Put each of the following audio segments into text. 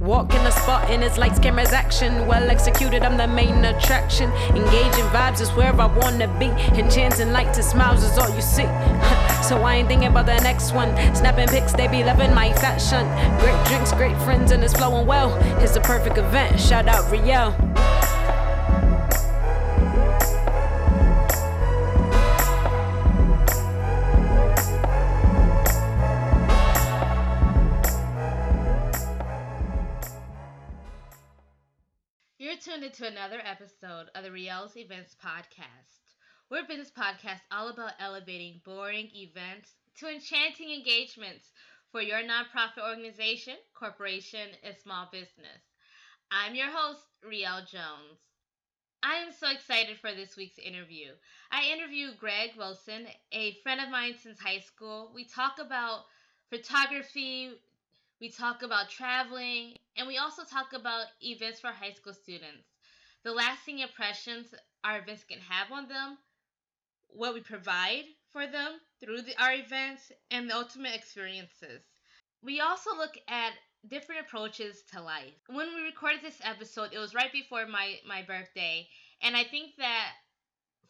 Walk in the spot and it's lights, cameras, action. Well executed, I'm the main attraction. Engaging vibes is where I wanna be. And chance and light to smiles is all you see. So I ain't thinking about the next one. Snapping pics, they be loving my fashion. Great drinks, great friends, and it's flowing well. It's the perfect event, shout out Riel. Tuned into another episode of the Riel's Events Podcast. We're a business podcast all about elevating boring events to enchanting engagements for your nonprofit organization, corporation, and small business. I'm your host, Riel Jones. I am so excited for this week's interview. I interviewed Greg Wilson, a friend of mine since high school. We talk about photography, we talk about traveling, and we also talk about events for high school students, the lasting impressions our events can have on them, what we provide for them through our events, and the ultimate experiences. We also look at different approaches to life. When we recorded this episode, it was right before my birthday, and I think that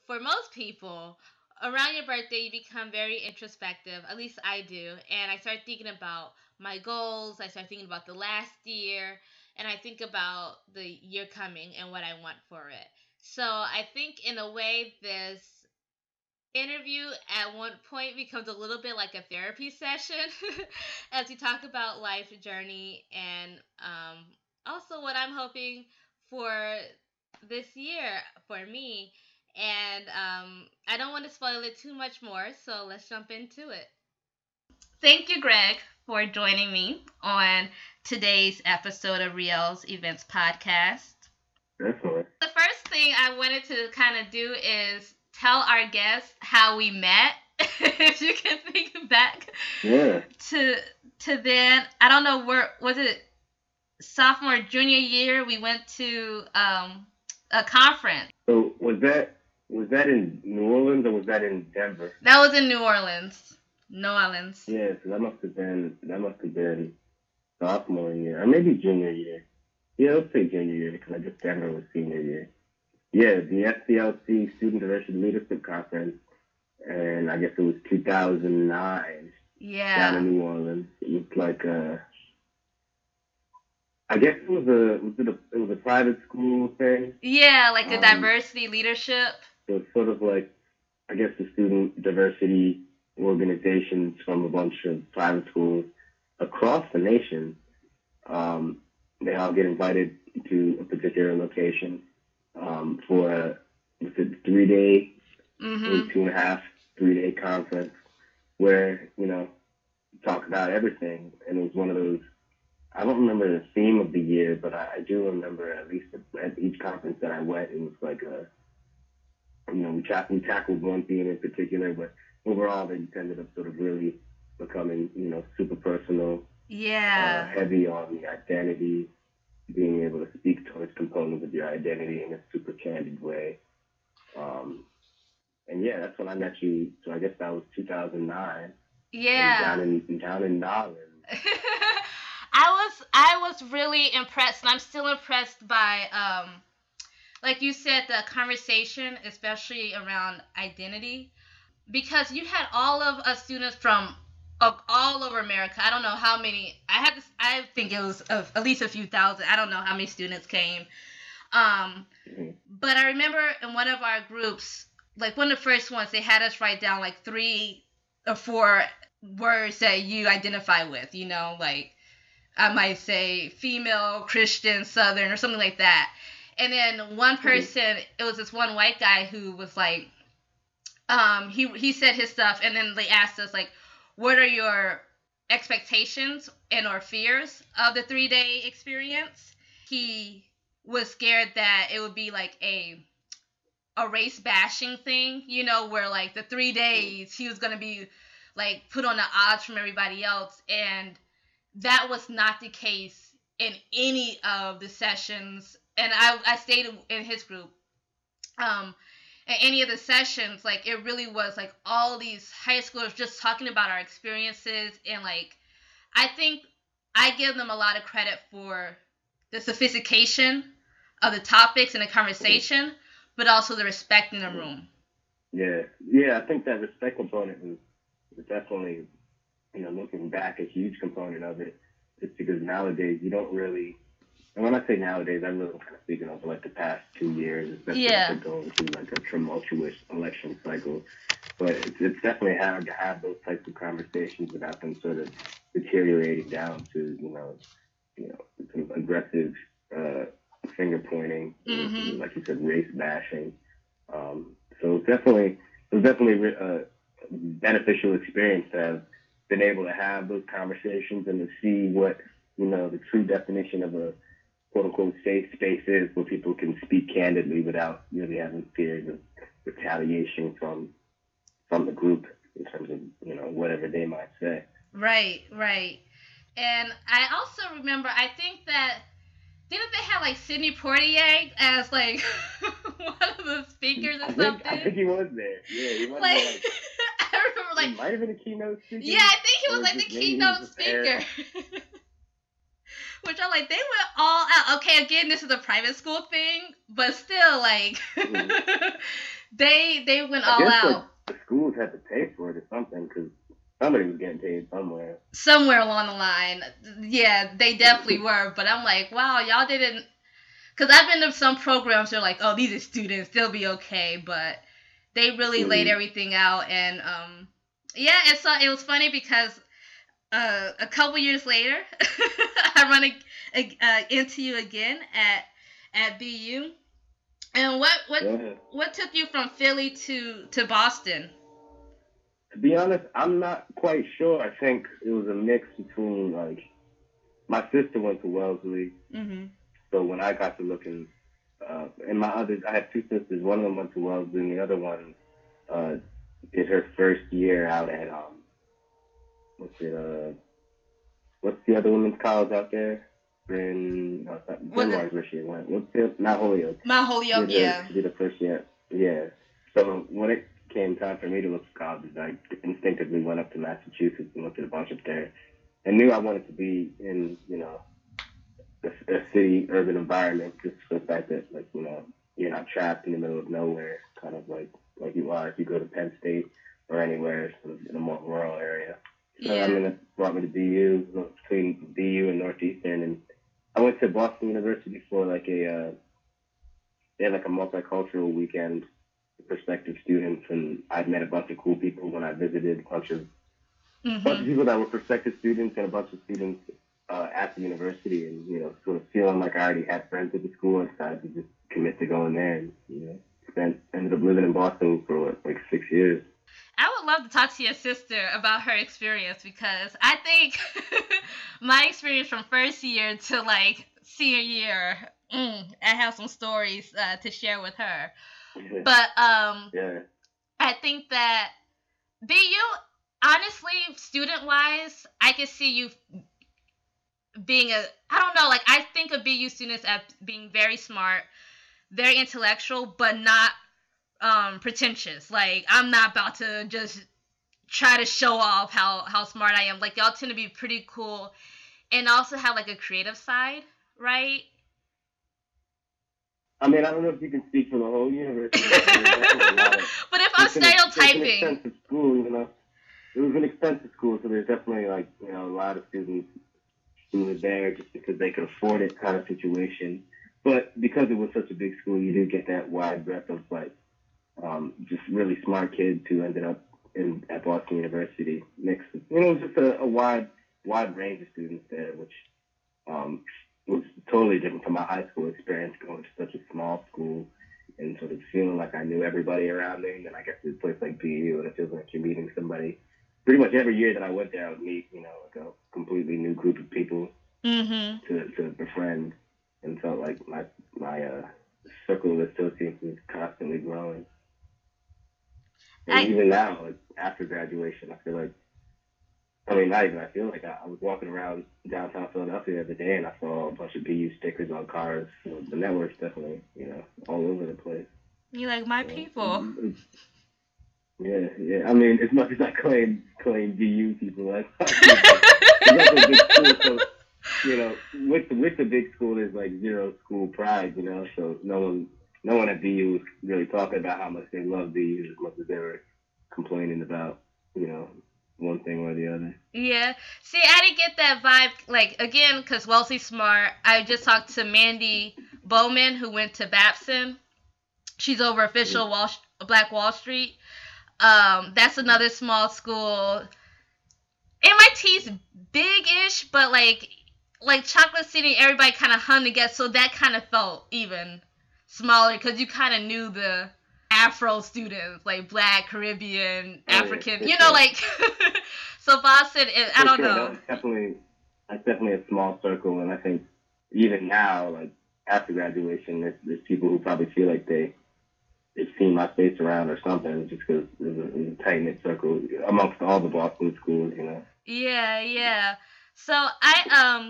for most people, around your birthday, you become very introspective, at least I do, and I start thinking about my goals, I start thinking about the last year, and I think about the year coming and what I want for it. So I think in a way, this interview at one point becomes a little bit like a therapy session as we talk about life journey and also what I'm hoping for this year for me. And I don't want to spoil it too much more, so let's jump into it. Thank you, Greg, for joining me on today's episode of Riel's Events Podcast. Definitely. The first thing I wanted to kind of do is tell our guests how we met, if you can think back. Yeah. To then, I don't know, was it sophomore, junior year, we went to a conference. So was that in New Orleans or was that in Denver? That was in New Orleans. Yeah, so that must have been sophomore year or maybe junior year. Yeah, let's say junior year because I just can't remember senior year. Yeah, the SCLC Student Diversity Leadership Conference, and I guess it was 2009. Yeah. Down in New Orleans, it looked like I guess it was a private school thing. Yeah, like the diversity leadership. So it's sort of like, I guess, the student diversity organizations from a bunch of private schools across the nation. They all get invited to a particular location for a 3-day, mm-hmm. 3-day conference where, you know, talk about everything. And it was one of those, I don't remember the theme of the year, but I do remember at least at each conference that I went, it was like we tackled one theme in particular, but overall they ended up sort of really becoming, super personal. Yeah. Heavy on the identity, being able to speak towards components of your identity in a super candid way. And yeah, that's when I met you. So I guess that was 2009. Yeah. Down in Nolens. I was really impressed, and I'm still impressed by, like you said, the conversation, especially around identity, because you had all of us students from all over America. I don't know how many. I think it was at least a few thousand. I don't know how many students came, but I remember in one of our groups, like one of the first ones, they had us write down like 3 or 4 words that you identify with. I might say female, Christian, Southern, or something like that. And then one person, it was this one white guy who was like, he said his stuff, and then they asked us, like, what are your expectations and or fears of the 3-day experience? He was scared that it would be like a race bashing thing, where like the 3 days he was going to be like put on the odds from everybody else. And that was not the case in any of the sessions. And I stayed in his group. In any of the sessions, like, it really was, like, all these high schoolers just talking about our experiences. And, like, I think I give them a lot of credit for the sophistication of the topics and the conversation, but also the respect in the room. Yeah, I think that respect component is definitely, looking back, a huge component of it. Just because nowadays you don't really, and when I say nowadays, I'm really kind of speaking over like the past 2 years, especially after going through like a tumultuous election cycle. But it's definitely hard to have those types of conversations without them sort of deteriorating down to some aggressive finger pointing, like you said, race bashing. So it was definitely a beneficial experience to have been able to have those conversations and to see what the true definition of a quote unquote safe space is, where people can speak candidly without really having fears of retaliation from the group in terms of whatever they might say. Right. And I also remember, I think that didn't they have like Sidney Poitier as like one of the speakers or something? I think he was there. Yeah, he was there. I remember he might have been a keynote speaker. Yeah, I think he was like the keynote speaker. Which I'm like, they went all out. Okay, again, this is a private school thing, but still, like, they went all out. Like, the schools had to pay for it or something, because somebody was getting paid somewhere. Somewhere along the line. Yeah, they definitely were. But I'm like, wow, y'all didn't. Because I've been to some programs that are like, oh, these are students, they'll be okay. But they really laid everything out. And and so it was funny because a couple years later, I run into you again at BU. And what took you from Philly to Boston? To be honest, I'm not quite sure. I think it was a mix between, like, my sister went to Wellesley. Mm-hmm. So when I got to looking, and my others, I had two sisters. One of them went to Wellesley, and the other one did her first year out at, what's the other women's college out there? Denmark is where she went. Mount Holyoke. Mount Holyoke, She did her first year. Yeah. So when it came time for me to look for colleges, I instinctively went up to Massachusetts and looked at a bunch up there, and knew I wanted to be in a city urban environment, just for the fact that you're not trapped in the middle of nowhere, kind of like you are if you go to Penn State or anywhere sort of in a more rural area. So I mean, that brought me to BU, between BU and Northeastern, and I went to Boston University for they had like a multicultural weekend. Prospective students, and I'd met a bunch of cool people when I visited, a bunch of people that were prospective students and a bunch of students at the university, and sort of feeling like I already had friends at the school, and decided to just commit to going there, and ended up living in Boston for like 6 years. I would love to talk to your sister about her experience, because I think my experience from first year to like senior year, I have some stories to share with her. But I think that BU, honestly, student-wise, I could see you being I think of BU students as being very smart, very intellectual, but not pretentious. Like, I'm not about to just try to show off how smart I am. Like, y'all tend to be pretty cool and also have, like, a creative side, right? I mean, I don't know if you can speak for the whole university. But if I'm stereotyping. It was an expensive school, It was an expensive school, so there's definitely, a lot of students who were there just because they could afford it kind of situation. But because it was such a big school, you did get that wide breadth of, just really smart kids who ended up at Boston University. Mixed. It was just a wide range of students there, which... was totally different from my high school experience, going to such a small school and sort of feeling like I knew everybody around me. And then I got to a place like BU, and it feels like you're meeting somebody. Pretty much every year that I went there, I would meet, like a completely new group of people to befriend, and felt like my circle of associates was constantly growing. And even now, after graduation, I feel like I was walking around downtown Philadelphia the other day, and I saw a bunch of BU stickers on cars. So the network's definitely, all over the place. You like my people. Yeah. I mean, as much as I claim BU people, you know, with the big school, there's like zero school pride, you know, so no one at BU was really talking about how much they love BU as much as they were complaining about, you know, one thing or the other. Yeah. See, I didn't get that vibe, like, again, because Wellesley's smart. I just talked to Mandy Bowman, who went to Babson. She's over at Fishel, Black Wall Street. That's another small school. MIT's big-ish, but, like Chocolate City, everybody kind of hung together, so that kind of felt even smaller because you kind of knew the Afro students, like Black, Caribbean, African, you know, like, so Boston, I don't know. That's definitely a small circle, and I think even now, like, after graduation, there's people who probably feel like they've seen my face around or something, just because it's a tight-knit circle amongst all the Boston schools, you know. Yeah. So I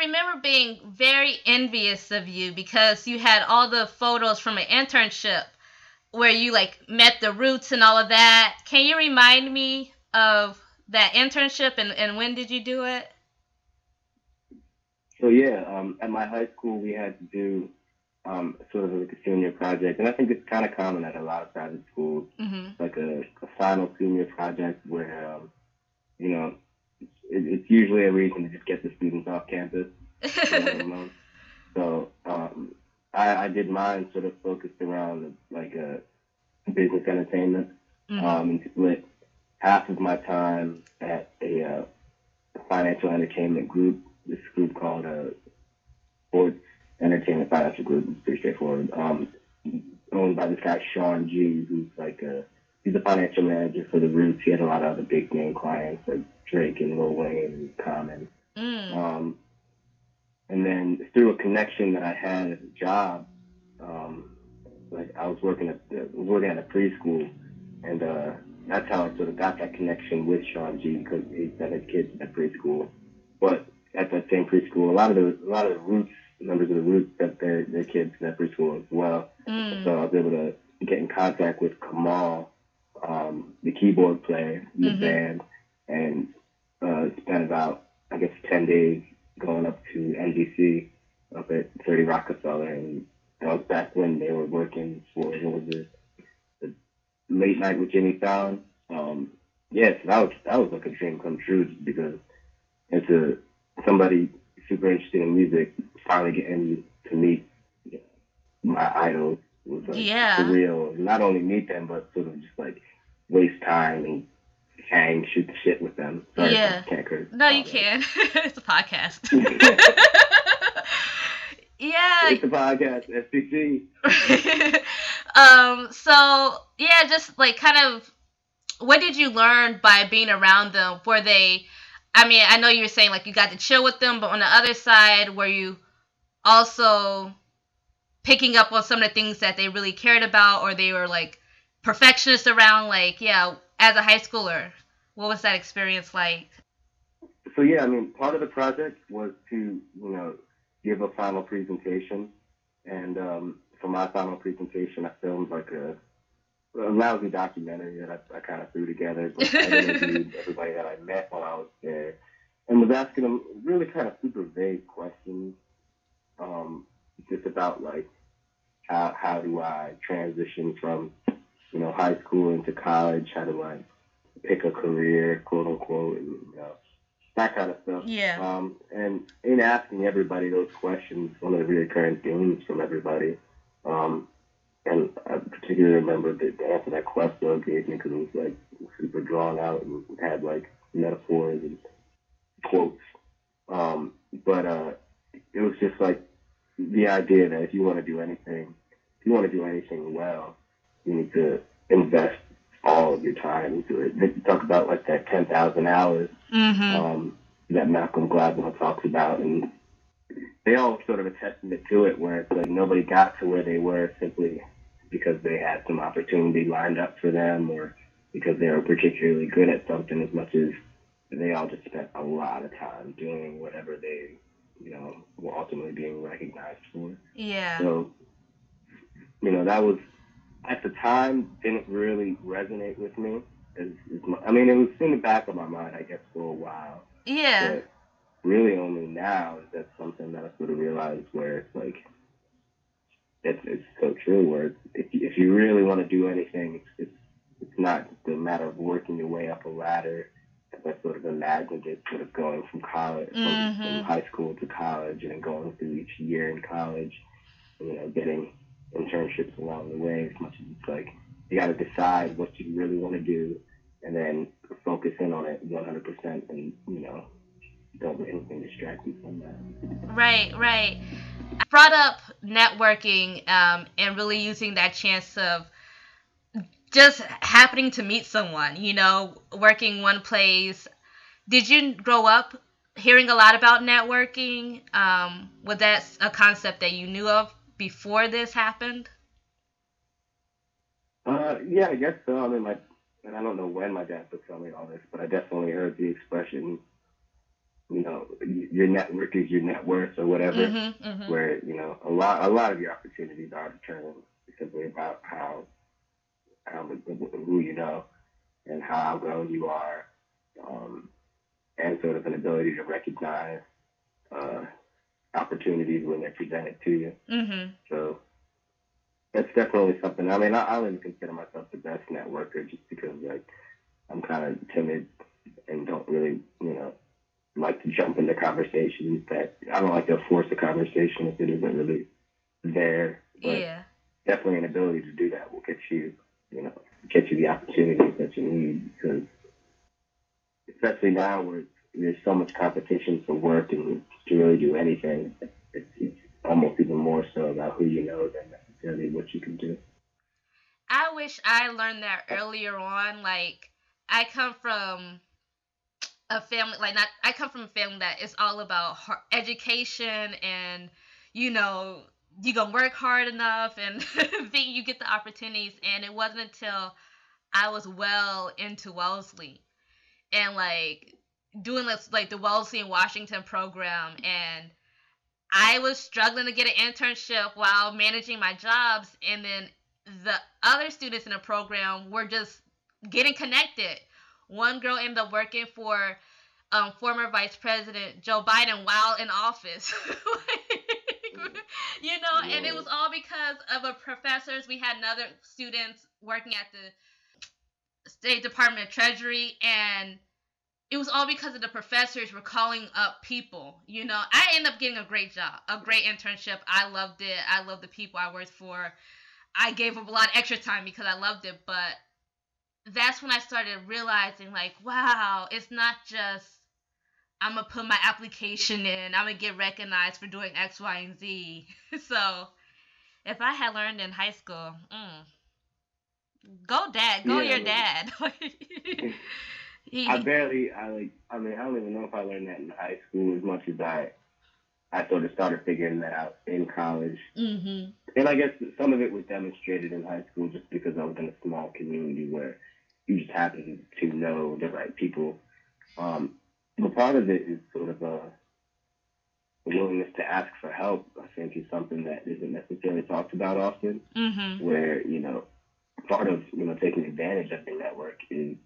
remember being very envious of you because you had all the photos from an internship where you, like, met the Roots and all of that. Can you remind me of that internship and when did you do it? So, yeah, at my high school, we had to do sort of like a senior project, and I think it's kind of common at a lot of private schools, mm-hmm. like a final senior project where, you know, it's usually a reason to just get the students off campus. So I did mine sort of focused around like a business entertainment, mm-hmm. And split half of my time at a financial entertainment group. This group called Sports Entertainment Financial Group. It's pretty straightforward. Owned by this guy Sean G, who's like he's a financial manager for the Roots. He had a lot of other big name clients like Drake and Lil Wayne and Common. And then through a connection that I had at a job, like I was working at a preschool, and that's how I sort of got that connection with Sean G because he had his kids at preschool, but at that same preschool, a lot of the Roots, members of the Roots, got their kids in that preschool as well. So I was able to get in contact with Kamal, the keyboard player in the band, and spent about, I guess, 10 days going up to NBC up at 30 Rockefeller. And that was back when they were working for, what was it, the Late Night with Jimmy Fallon. So that was like a dream come true just because it's somebody super interested in music finally getting to meet my idols was like for real. Not only meet them, but sort of just like waste time and hang, shoot the shit with them. Sorry, yeah. I can't curse. No, you can. It's a podcast. Yeah. It's a podcast. SCC. So yeah, just like kind of, what did you learn by being around them? Were they? I mean, I know you were saying, like, you got to chill with them, but on the other side, were you also picking up on some of the things that they really cared about, or they were, like, perfectionists around, like, yeah, as a high schooler, what was that experience like? So, yeah, I mean, part of the project was to, you know, give a final presentation, and for my final presentation, I filmed, like, a lousy documentary that I kind of threw together, but I interviewed everybody that I met while I was there and was asking them really kind of super vague questions, just about like how do I transition from, you know, high school into college, how do I pick a career, quote unquote, and, you know, that kind of stuff. Yeah. And in asking everybody those questions, one of the recurring themes from everybody, and I particularly remember the answer that Questlove gave me because it was like super drawn out and had like metaphors and quotes. But it was just like the idea that if you want to do anything well, you need to invest all of your time into it. They talk about like that 10,000 hours that Malcolm Gladwell talks about, and they all sort of a testament to it where it's like nobody got to where they were simply because they had some opportunity lined up for them or because they were particularly good at something, as much as they all just spent a lot of time doing whatever they, you know, were ultimately being recognized for. Yeah. So, you know, that was, at the time, didn't really resonate with me. It was in the back of my mind, I guess, for a while. Yeah. But really only now is that something that I sort of realized where it's like, it's so true, where if you really want to do anything, it's not just a matter of working your way up a ladder, as I sort of imagined it, sort of going from college, from high school to college, and going through each year in college, you know, getting internships along the way, as much as it's like, you got to decide what you really want to do, and then focus in on it 100%, and, you know, don't let anything distract you from that. Right. I brought up networking and really using that chance of just happening to meet someone, you know, working one place. Did you grow up hearing a lot about networking? Was that a concept that you knew of before this happened? Yeah, I guess so. I mean, I don't know when my dad would tell me all this, but I definitely heard the expression, you know, your network is your net worth or whatever, where, you know, a lot of your opportunities are determined simply about how who you know and how well you are, and sort of an ability to recognize opportunities when they're presented to you. So that's definitely something. I mean, I wouldn't consider myself the best networker just because, like, I'm kind of timid and don't really, you know, like to jump into conversations. That I don't like to force a conversation if it isn't really there. But yeah, definitely an ability to do that will get you, you know, get you the opportunities that you need, because especially now where there's so much competition for work and to really do anything, it's almost even more so about who you know than necessarily what you can do. I wish I learned that earlier on. Like, I come from a family, I come from a family that it's all about education and, you know, you gonna work hard enough and then you get the opportunities. And it wasn't until I was well into Wellesley and doing like the Wellesley in Washington program, and I was struggling to get an internship while managing my jobs, and then the other students in the program were just getting connected. One girl ended up working for former Vice President Joe Biden while in office. You know, and it was all because of a professors. We had another student working at the State Department of Treasury, and it was all because of the professors were calling up people. You know, I ended up getting a great job, a great internship. I loved it. I loved the people I worked for. I gave up a lot of extra time because I loved it. But that's when I started realizing, like, wow, it's not just I'm going to put my application in, I'm going to get recognized for doing X, Y, and Z. So if I had learned in high school, go dad, go your dad. I don't even know if I learned that in high school as much as I sort of started figuring that out in college. And I guess some of it was demonstrated in high school just because I was in a small community where you just happen to know the right people. But part of it is sort of a willingness to ask for help, I think, is something that isn't necessarily talked about often, where, you know, part of, you know, taking advantage of the network is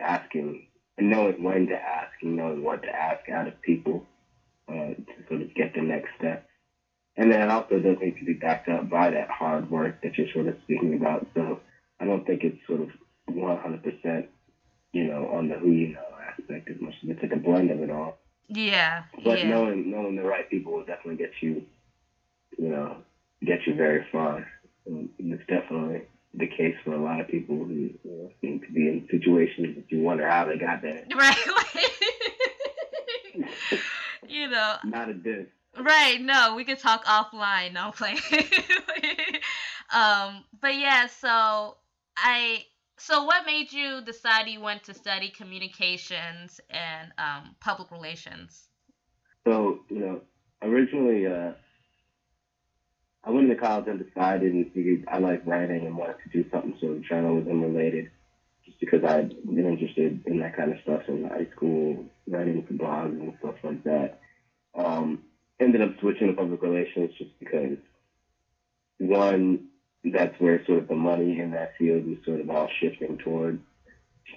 asking, and knowing when to ask and knowing what to ask out of people to sort of get the next step. And then it also does need to be backed up by that hard work that you're sort of speaking about. So I don't think it's sort of 100%, you know, on the who you know aspect as much as it's like a blend of it all. But knowing the right people will definitely get you, you know, get you very far. And it's definitely the case for a lot of people who, you know, seem to be in situations that you wonder how they got there. Right. You know. Not a diss. Right. No, we could talk offline. No, I'm playing. But yeah, So what made you decide you went to study communications and public relations? So, you know, originally I went to college and decided and figured I liked writing and wanted to do something sort of journalism related just because I had been interested in that kind of stuff in high school, writing for blogs and stuff like that. Ended up switching to public relations just because, one, that's where sort of the money in that field was sort of all shifting towards,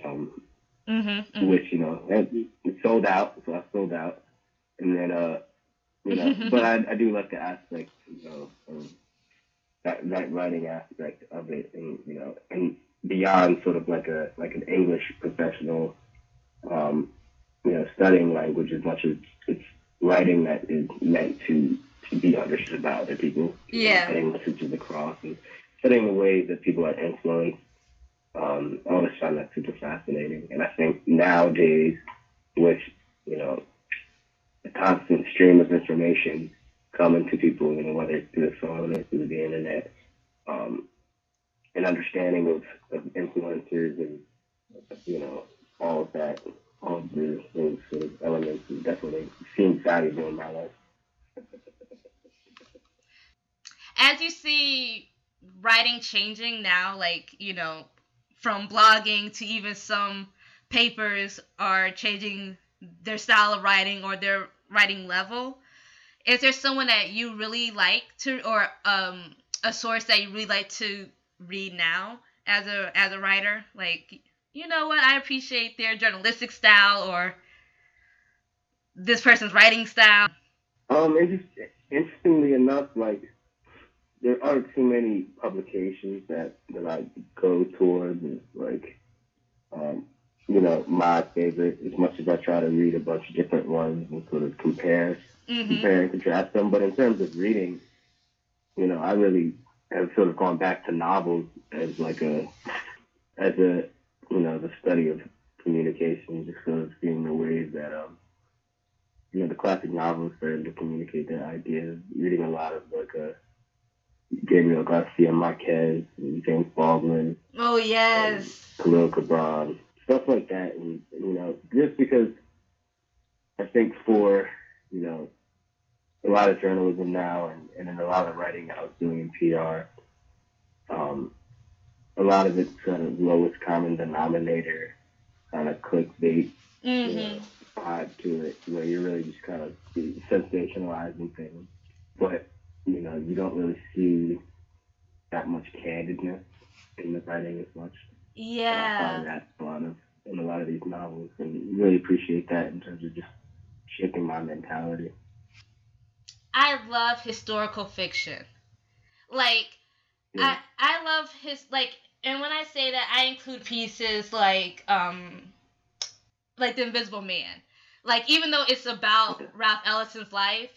which, you know, it sold out. So I sold out. And then, you know, but I do like the aspect, you know, that writing aspect of it, and, you know, and beyond sort of like an English professional, you know, studying language as much as it's writing that is meant to be understood by other people. Yeah. Getting messages across and setting the way that people are influenced. I always found that super fascinating. And I think nowadays, with, you know, the constant stream of information coming to people, you know, whether it's through the phone or through the internet, an understanding of influencers and, you know, all of that, all of the those sort of elements definitely seems valuable in my life. As you see writing changing now, like, you know, from blogging to even some papers are changing their style of writing or their writing level, is there someone that you really like to, or a source that you really like to read now as a writer? Like, you know what, I appreciate their journalistic style or this person's writing style. Interestingly enough, like, there aren't too many publications that I go towards. Like, you know, my favorite, as much as I try to read a bunch of different ones and sort of compare and contrast them. But in terms of reading, you know, I really have sort of gone back to novels as like as a you know, the study of communication, just sort of seeing the ways that, you know, the classic novels started to communicate their ideas. Reading a lot of like Gabriel Garcia Marquez, James Baldwin. Oh, yes. Khalil Gibran, stuff like that. And, you know, just because I think for, you know, a lot of journalism now and in a lot of writing I was doing in PR, a lot of it's kind of lowest common denominator, kind of clickbait, you know, vibe to it, where you're really just kind of sensationalizing things. But, you know, you don't really see that much candidness in the writing as much. Yeah. I find that in a lot of these novels, and really appreciate that in terms of just shaping my mentality. I love historical fiction. Like, yeah. I love his, like, and when I say that, I include pieces like The Invisible Man. Like, even though it's about Ralph Ellison's life,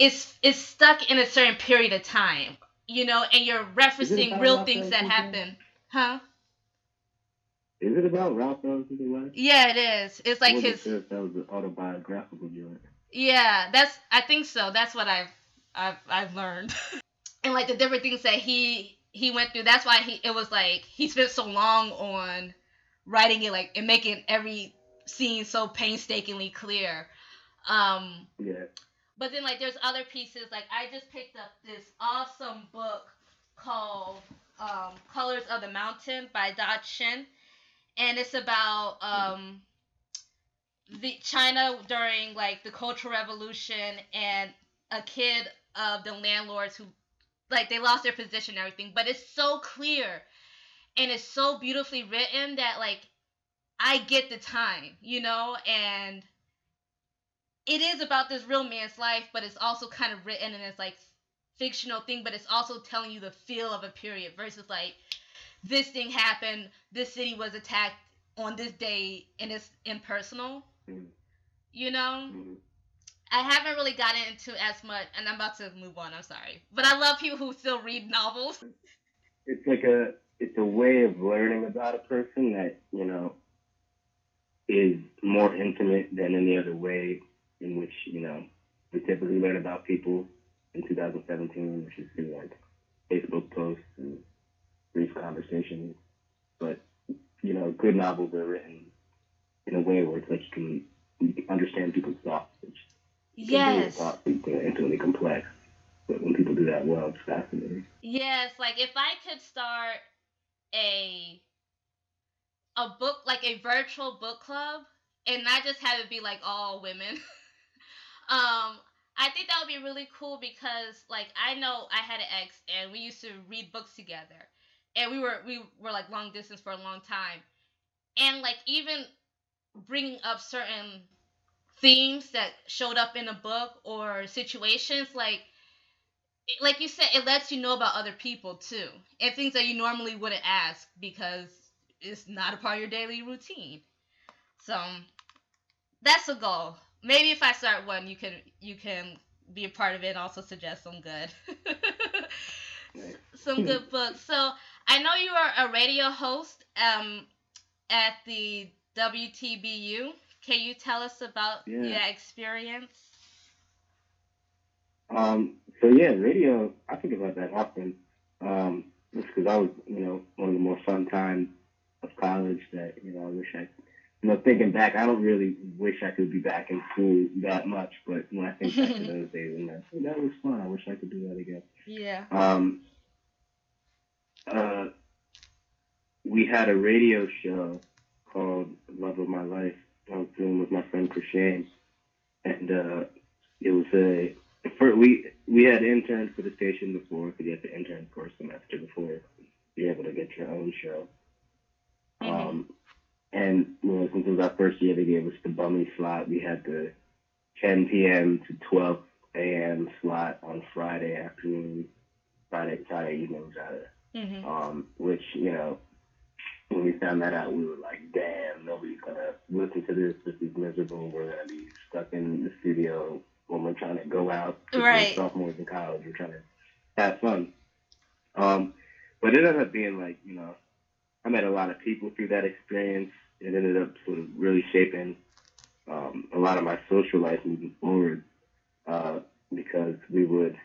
it's stuck in a certain period of time, you know, and you're referencing real things that happened. Huh? Is it about Ralph Ellison's life? Yeah, it is. It's like his... That was an autobiographical unit. Yeah, I think so. That's what I've learned. And like the different things that he went through. That's why it was like he spent so long on writing it, like, and making every scene so painstakingly clear. Yeah. But then, like, there's other pieces. Like, I just picked up this awesome book called Colors of the Mountain by Da Chen. And it's about the China during, like, the Cultural Revolution, and a kid of the landlords who, like, they lost their position and everything. But it's so clear and it's so beautifully written that, like, I get the time, you know, and... It is about this real man's life, but it's also kind of written in this, like, fictional thing, but it's also telling you the feel of a period versus, like, this thing happened, this city was attacked on this day, and it's impersonal, you know? Mm-hmm. I haven't really gotten into as much, and I'm about to move on, I'm sorry. But I love people who still read novels. It's like it's a way of learning about a person that, you know, is more intimate than any other way in which, you know, we typically learn about people in 2017, which is through, like, Facebook posts and brief conversations. But, you know, good novels are written in a way where it's like you can understand people's thoughts, which yes, thoughts are infinitely complex. But when people do that well, it's fascinating. Yes, like, if I could start a book, like a virtual book club, and not just have it be like all women. I think that would be really cool because, like, I know I had an ex and we used to read books together, and we were like long distance for a long time, and like even bringing up certain themes that showed up in a book or situations, like you said, it lets you know about other people too, and things that you normally wouldn't ask because it's not a part of your daily routine. So that's a goal. Maybe if I start one, you can be a part of it and also suggest some good some good books. So I know you are a radio host at the WTBU. Can you tell us about that experience? Radio, I think about that often, just because that was, one of the more fun times of college that, I wish I, thinking back, I don't really wish I could be back in school that much, but when I think back to those days, I'm like, hey, that was fun. I wish I could do that again. Yeah. We had a radio show called Love of My Life on Zoom with my friend Krishan, and it was a, we had interned for the station before, because you had to intern for a semester before you're able to get your own show. And since it was our first year, they gave us the bummy slot. We had the 10 p.m. to 12 a.m. slot on Friday afternoon, Friday evening, which, when we found that out, we were like, damn, nobody's going to listen to this. This is miserable. We're going to be stuck in the studio when we're trying to go out. Right. We're sophomores in college. We're trying to have fun. But it ended up being like, I met a lot of people through that experience. It ended up sort of really shaping a lot of my social life moving forward, because we would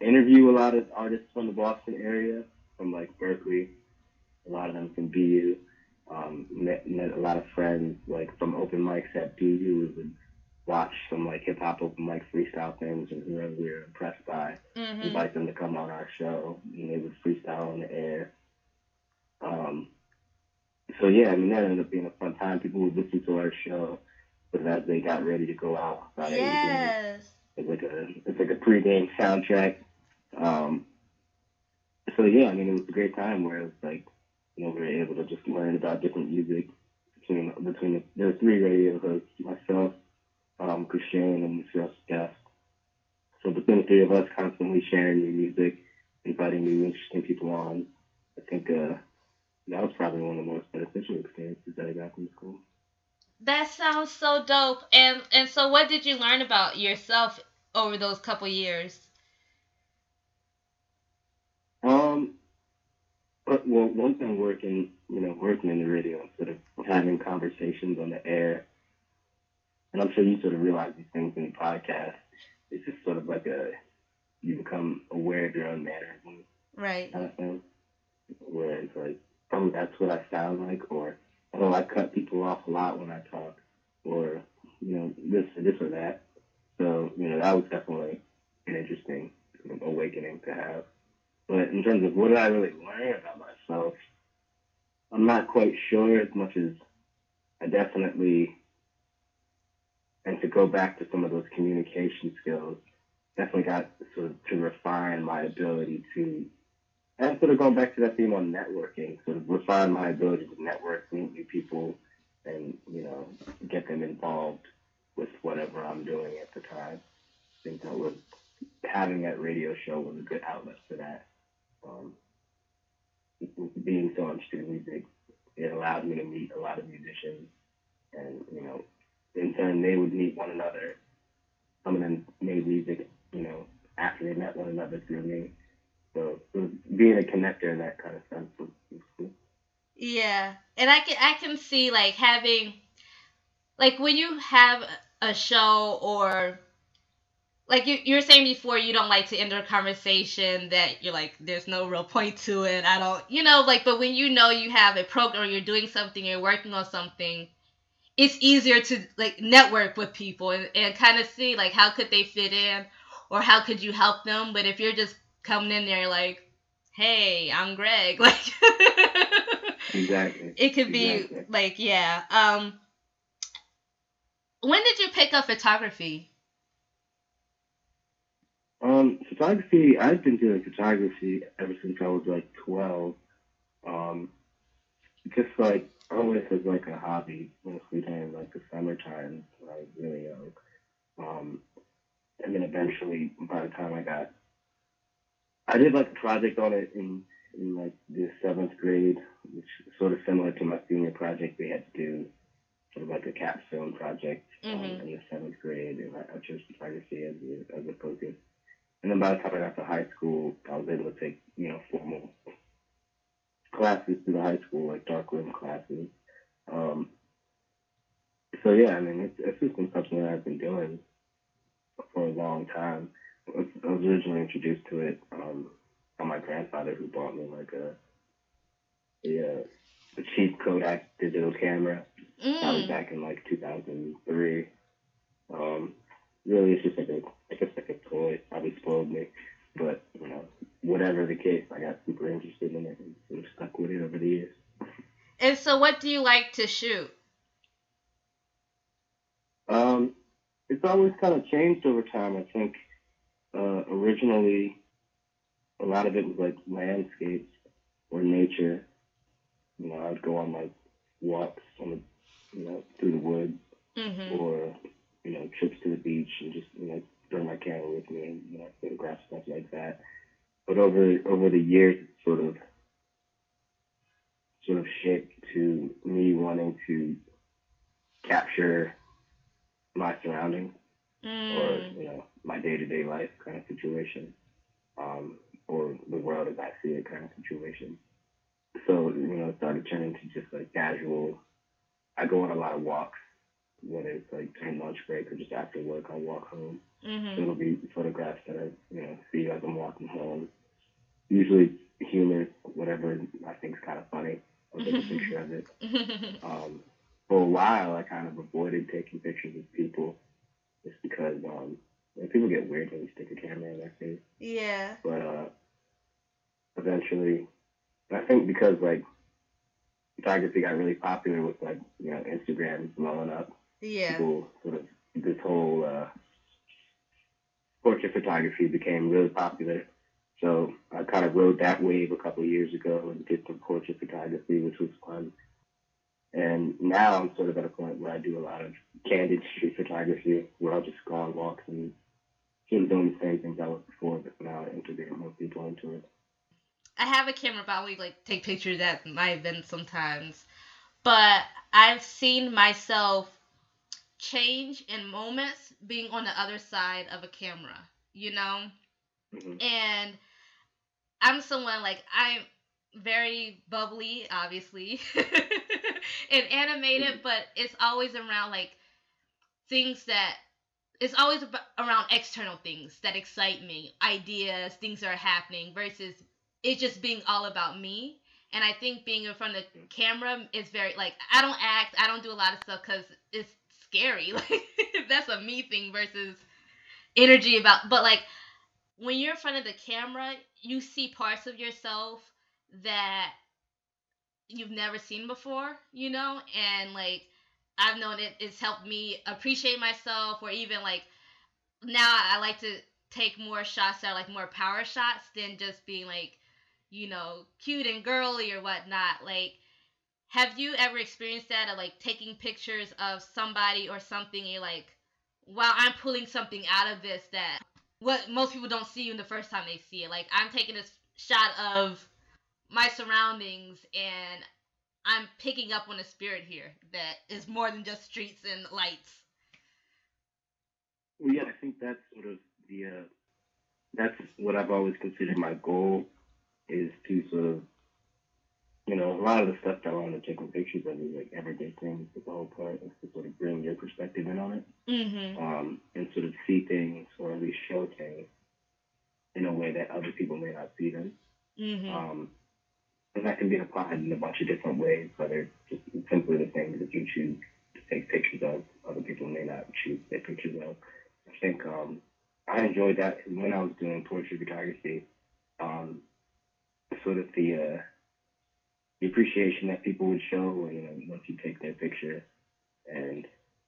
interview a lot of artists from the Boston area, from like Berkeley, a lot of them from BU. Met a lot of friends like from open mics at BU. We would watch some like hip hop open mic freestyle things, and whoever we were impressed by, invite them to come on our show, and they would freestyle on the air. That ended up being a fun time. People would listen to our show, but as they got ready to go out, it's like a pregame soundtrack. It was a great time where it was like, we were able to just learn about different music between there were three radio hosts, myself, Christian, and Michelle's guest. So between the three of us constantly sharing new music, inviting new interesting people on, I think that was probably one of the most beneficial experiences that I got from school. That sounds so dope. And so what did you learn about yourself over those couple years? Well, one thing working in the radio and sort of having conversations on the air, and I'm sure you sort of realize these things in the podcast, it's just sort of like you become aware of your own mannerisms. Right. Kind of thing, where it's like, oh, that's what I sound like, or, oh, I cut people off a lot when I talk, or, this or that. So, that was definitely an interesting awakening to have. But in terms of what did I really learn about myself, I'm not quite sure as much as I definitely, and to go back to some of those communication skills, definitely got sort of to refine my ability to, and sort of going back to that theme on networking, sort of refine my ability to network, meet new people, and, get them involved with whatever I'm doing at the time. I think that was, having that radio show was a good outlet for that. Being so interested in music, it allowed me to meet a lot of musicians, and in turn they would meet one another. Some of them made music, after they met one another through me. So it was being a connector in that kind of sense was cool. Yeah, and I can see like having, like when you have a show or. Like you were saying before, you don't like to end a conversation that you're like, there's no real point to it. I don't, but when you have a program or you're doing something, you're working on something, it's easier to like network with people and kind of see like how could they fit in or how could you help them. But if you're just coming in there like, hey, I'm Greg, like exactly. It could be exactly. Like, yeah. When did you pick up photography? Photography, I've been doing photography ever since I was like 12. Just like always was like a hobby, mostly during like the summertime when I was really young. And then eventually, by the time I did like a project on it in like the seventh grade, which is sort of similar to my senior project. We had to do sort of like a capstone project in the seventh grade, and I chose photography as a focus. And then by the time I got to high school, I was able to take, you know, formal classes through the high school, like darkroom classes. So yeah, I mean, it's just been something that I've been doing for a long time. I was originally introduced to it by my grandfather, who bought me like a cheap Kodak digital camera. That was back in like 2003. Really, it's just like I guess like a toy. Probably spoiled me, but you know, whatever the case, I got super interested in it and sort of stuck with it over the years. And so, what do you like to shoot? It's always kind of changed over time. I think originally a lot of it was like landscapes or nature. You know, I'd go on like walks through the woods, or you know, trips to the beach, and just bring my camera with me and photograph stuff like that. But over the years, it's sort of shaped to me wanting to capture my surroundings, or my day-to-day life kind of situation, or the world as I see it kind of situation. So it started turning to just like casual. I go on a lot of walks, whether it's like during lunch break or just after work. I walk home. So it'll be photographs that I see as I'm walking home. Usually humor, whatever I think is kind of funny. I'll take a picture of it. For a while, I kind of avoided taking pictures of people just because people get weird when you stick a camera in their face. Yeah. But eventually, I think because like photography got really popular with like Instagram blowing up. Yeah. People sort of this whole portrait photography became really popular. So I kind of rode that wave a couple of years ago and did some portrait photography, which was fun. And now I'm sort of at a point where I do a lot of candid street photography, where I'll just go on walks and keep doing the same things I was before, but now I integrate more people into it. I have a camera, but I only take pictures at my events sometimes. But I've seen myself change in moments being on the other side of a camera, And I'm someone I'm very bubbly, obviously, and animated, but it's always around around external things that excite me, ideas, things that are happening, versus it just being all about me. And I think being in front of the camera is very I don't act, I don't do a lot of stuff because it's scary. That's a me thing versus energy about. But when you're in front of the camera, you see parts of yourself that you've never seen before, and I've known it's helped me appreciate myself, or even now I like to take more shots that are more power shots than just being cute and girly or whatnot. Have you ever experienced that of taking pictures of somebody or something, and you're wow, I'm pulling something out of this that what most people don't see you in the first time they see it. I'm taking this shot of my surroundings, and I'm picking up on a spirit here that is more than just streets and lights. Well, yeah, I think that's sort of the that's what I've always considered my goal, is to sort of a lot of the stuff that I want to take in pictures of is everyday things. The whole part is to sort of bring your perspective in on it, and sort of see things, or at least show things in a way that other people may not see them. And that can be applied in a bunch of different ways, whether just simply the things that you choose to take pictures of, other people may not choose to take pictures of. I think I enjoyed that when I was doing portrait photography, sort of the appreciation that people would show once you take their picture. And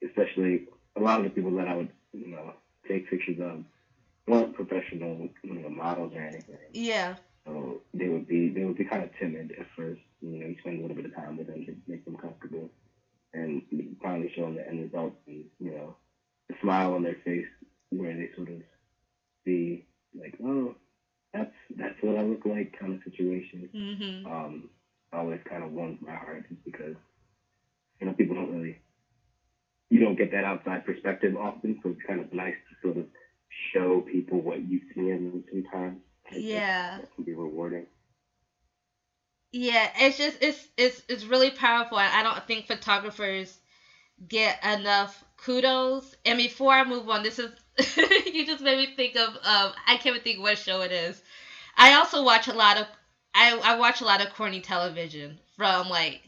especially a lot of the people that I would, take pictures of weren't professional models or anything. Yeah. So they would be kind of timid at first, you know, you spend a little bit of time with them to make them comfortable, and finally show them the end result, and, you know, the smile on their face where they sort of see, like, oh, that's what I look like kind of situation. Mm-hmm. Always kind of warms my heart, just because, you know, people don't really, you don't get that outside perspective often, so it's kind of nice to sort of show people what you see in them sometimes. Yeah. That can be rewarding. Yeah, it's just, it's really powerful. I don't think photographers get enough kudos. And before I move on, this is, you just made me think of, I can't even think what show it is. I also watch a lot of, I watch a lot of corny television, from like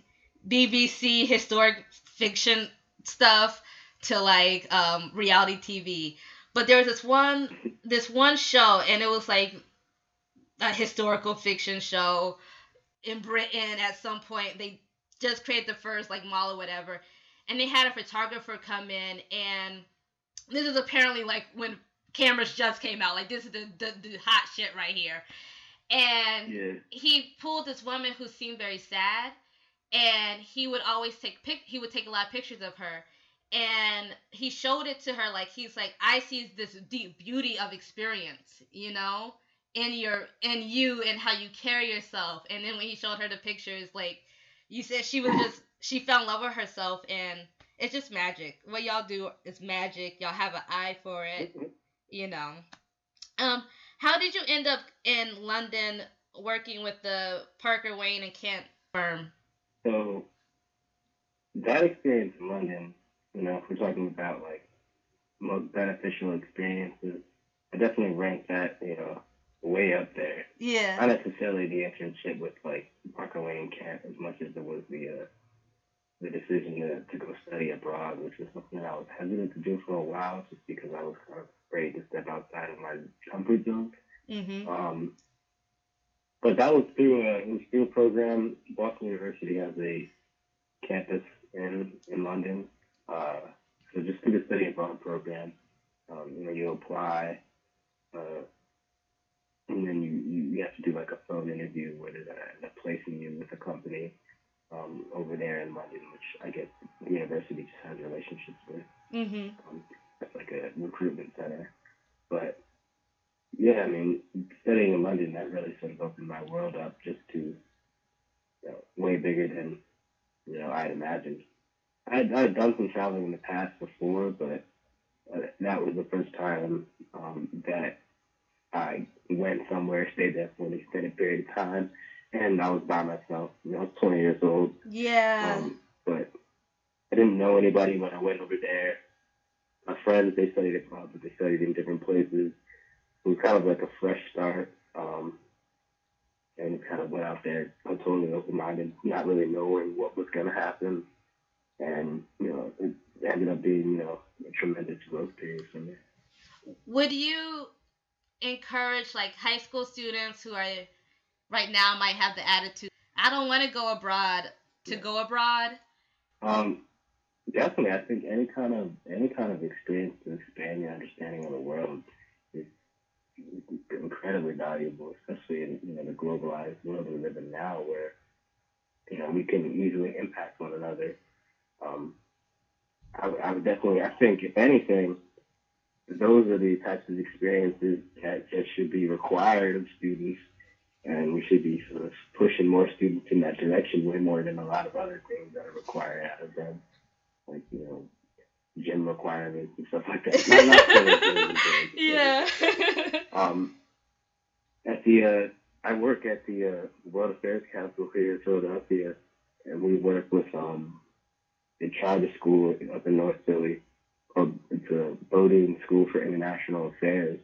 BBC historic fiction stuff to like reality TV. But there was this one show, and it was like a historical fiction show in Britain at some point. They just created the first like mall or whatever, and they had a photographer come in, and this is apparently like when cameras just came out. Like, this is the hot shit right here. And yeah. He pulled this woman who seemed very sad, and he would always take a lot of pictures of her, and he showed it to her, like, he's like, I see this deep beauty of experience, you know, in you and how you carry yourself. And then when he showed her the pictures, like you said, she fell in love with herself, and it's just magic. What y'all do is magic. Y'all have an eye for it, you know. How did you end up in London working with the Parker, Wayne, and Kent firm? So that experience in London, you know, if we're talking about like most beneficial experiences, I definitely rank that, you know, way up there. Yeah. Not necessarily the internship with like Parker, Wayne, and Kent as much as it was the decision to go study abroad, which was something that I was hesitant to do for a while, just because I was kind of afraid to step outside of my comfort zone. Mm-hmm. But that was through a program. Boston University has a campus in London. So just through the study abroad program, you know, you apply, and then you have to do like a phone interview where they're end up placing you with a company over there in London, which I guess the university just has relationships with. Mm-hmm. It's like a recruitment center. But yeah, I mean, studying in London, that really sort of opened my world up just to, you know, way bigger than, you know, I'd imagined. I'd done some traveling in the past before, but that was the first time that I went somewhere, stayed there for an extended period of time, and I was by myself. You know, I was 20 years old. Yeah. But I didn't know anybody when I went over there. My friends, they studied abroad, but they studied in different places. It was kind of like a fresh start, and kind of went out there totally open-minded, not really knowing what was going to happen. And, you know, it ended up being, you know, a tremendous growth period for me. Would you encourage, like, high school students who are right now might have the attitude, I don't want to go abroad, to go abroad? Definitely. I think any kind of experience to expand your understanding of the world is incredibly valuable, especially in, you know, the globalized world we live in now, where, you know, we can easily impact one another. I would definitely, I think, if anything, those are the types of experiences that should be required of students, and we should be sort of pushing more students in that direction way more than a lot of other things that are required out of them, like, you know, gym requirements and stuff like that. Yeah. I work at the World Affairs Council here in Philadelphia, and we work with a charter school up in North Philly. It's a Bowdoin School for International Affairs,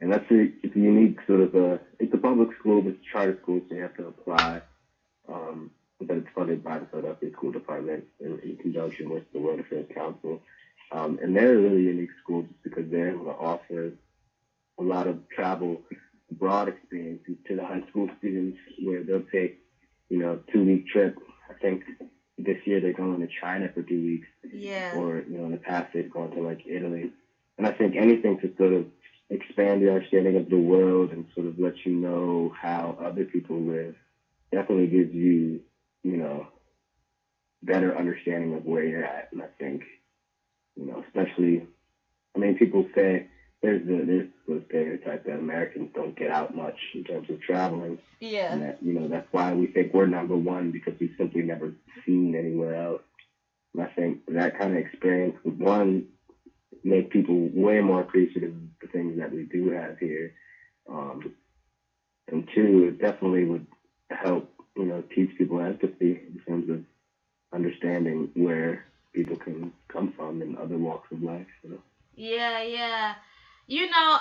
and that's it's a unique sort of it's a public school, but it's a charter school, so you have to apply. But it's funded by the Philadelphia School Department in conjunction with the World Affairs Council. And they're a really unique school just because they're able to offer a lot of travel abroad experiences to the high school students, where they'll take, you know, a 2-week trip. I think this year they're going to China for 2 weeks. Yeah. Or, you know, in the past they've gone to like Italy. And I think anything to sort of expand your understanding of the world and sort of let you know how other people live definitely gives you you know, better understanding of where you're at. And I think, you know, especially, I mean, people say there's the stereotype that Americans don't get out much in terms of traveling. Yeah. And that, you know, that's why we think we're number one, because we've simply never seen anywhere else. And I think that kind of experience would, one, make people way more appreciative of the things that we do have here. And two, it definitely would help, you know, teach people empathy in terms of understanding where people can come from in other walks of life, you know? Yeah, yeah. You know,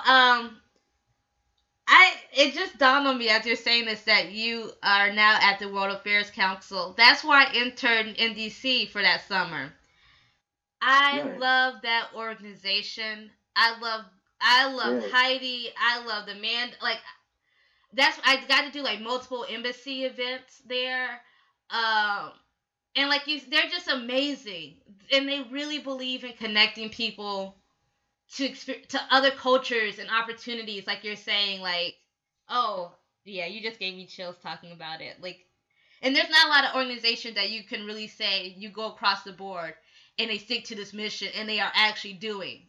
it just dawned on me as you're saying this that you are now at the World Affairs Council. That's why I interned in DC for that summer. I nice. Love that organization. I love yeah. Haiti. I love the man. Like, that's, I got to do like multiple embassy events there. And like you, they're just amazing. And they really believe in connecting people to other cultures and opportunities. Like you're saying, like, oh yeah, you just gave me chills talking about it. Like, and there's not a lot of organizations that you can really say you go across the board and they stick to this mission and they are actually doing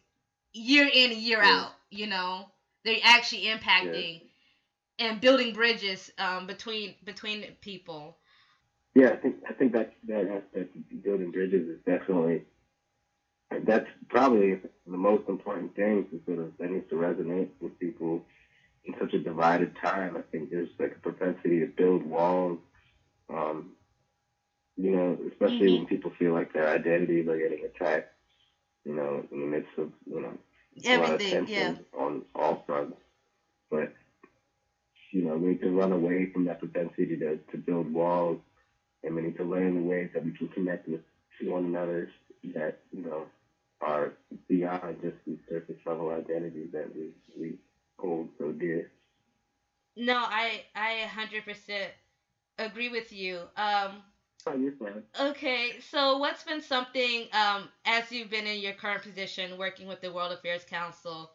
year in and year out, you know, they're actually impacting and building bridges between people. Yeah, I think that aspect of building bridges is definitely, that's probably the most important thing to sort of, that needs to resonate with people in such a divided time. I think there's like a propensity to build walls, you know, especially when people feel like their identities are getting attacked, you know, in the midst of, you know, everything, a lot of tension on all fronts. But, you know, we need to run away from that propensity to build walls. I mean, we need to learn the ways that we can connect with one another that, you know, are beyond just these surface level identities that we hold so dear. No, I 100% agree with you. Oh, you're fine. Okay, so what's been something, as you've been in your current position working with the World Affairs Council,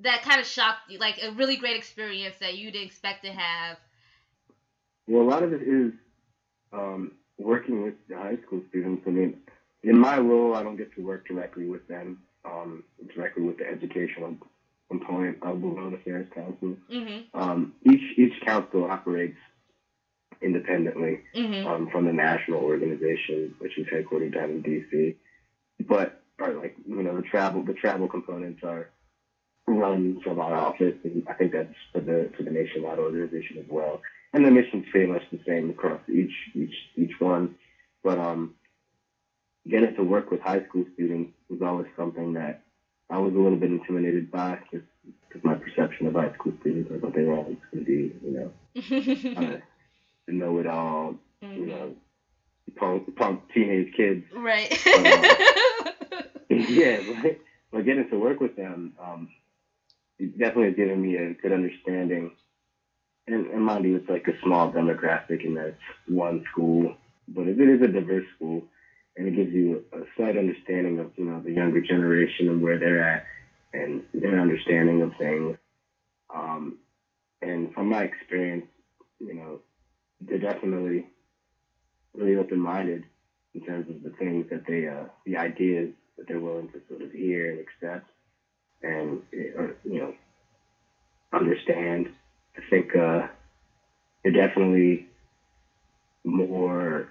that kind of shocked you, like a really great experience that you didn't expect to have? Well, a lot of it is working with the high school students. I mean, in my role, I don't get to work directly with them, directly with the educational component of the World Affairs Council. Mm-hmm. Each council operates independently from the national organization, which is headquartered down in D.C. But are like, you know, the travel components are run from our office, and I think that's for the nationwide organization as well. And the mission's pretty much the same across each one. But getting to work with high school students was always something that I was a little bit intimidated by, just because my perception of high school students, I thought they were always going to be, you know, know-it-all, you know, punk teenage kids. Right. Yeah, but getting to work with them, it definitely has given me a good understanding. And mind you, it's like a small demographic in that one school, but it is a diverse school, and it gives you a slight understanding of, you know, the younger generation and where they're at and their understanding of things. And from my experience, you know, they're definitely really open-minded in terms of the things that they, the ideas that they're willing to sort of hear and accept and, you know, understand. I think they're definitely more,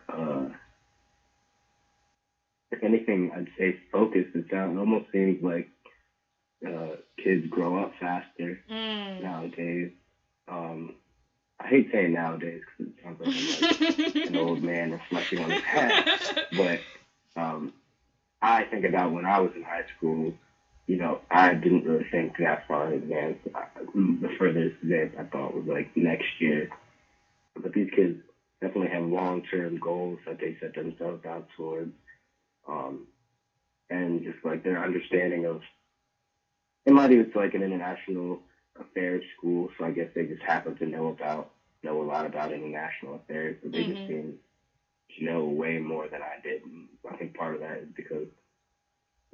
if anything, I'd say focused. It almost seems like kids grow up faster nowadays. I hate saying nowadays because it sounds like I'm like an old man reflecting on his past. But I think about when I was in high school. You know, I didn't really think that far in advance. The furthest advance I thought was like next year. But these kids definitely have long-term goals that they set themselves out towards. And just like their understanding of, in my view, it's like an international affairs school. So I guess they just happen to know a lot about international affairs. But they just seem to know way more than I did. And I think part of that is because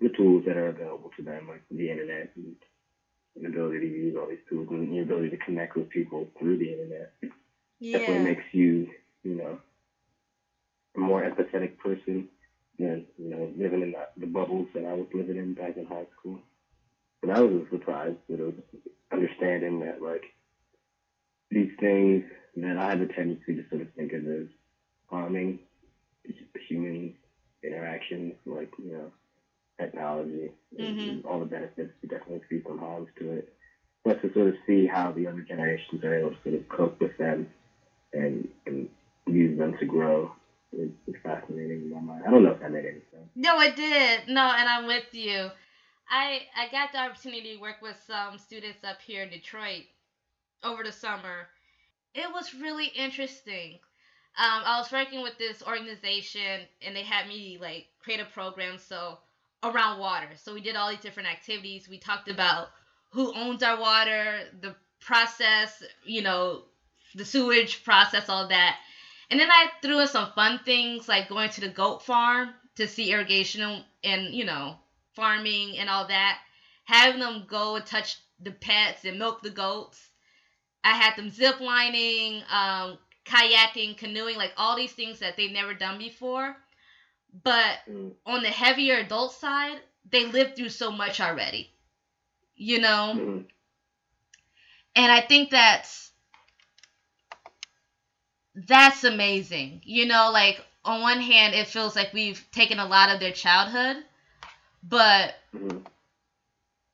the tools that are available to them, like the internet and the ability to use all these tools and the ability to connect with people through the internet, definitely makes you, you know, a more empathetic person than, you know, living in the bubbles that I was living in back in high school. And I was surprised, you know, understanding that, like, these things that I have a tendency to sort of think of as harming human interactions, like, you know, technology, and all the benefits, we definitely see some harms to it. But to sort of see how the other generations are able to sort of cope with them and use them to grow is fascinating in my mind. I don't know if that made any sense. No, it did. No, and I'm with you. I got the opportunity to work with some students up here in Detroit over the summer. It was really interesting. I was working with this organization, and they had me, like, create a program around water. So we did all these different activities. We talked about who owns our water, the process, you know, the sewage process, all that. And then I threw in some fun things, like going to the goat farm to see irrigation and, you know, farming and all that. Having them go and touch the pets and milk the goats. I had them zip lining, kayaking, canoeing, like all these things that they've never done before. But on the heavier adult side, they lived through so much already, you know? And I think that's amazing. You know, like, on one hand, it feels like we've taken a lot of their childhood, but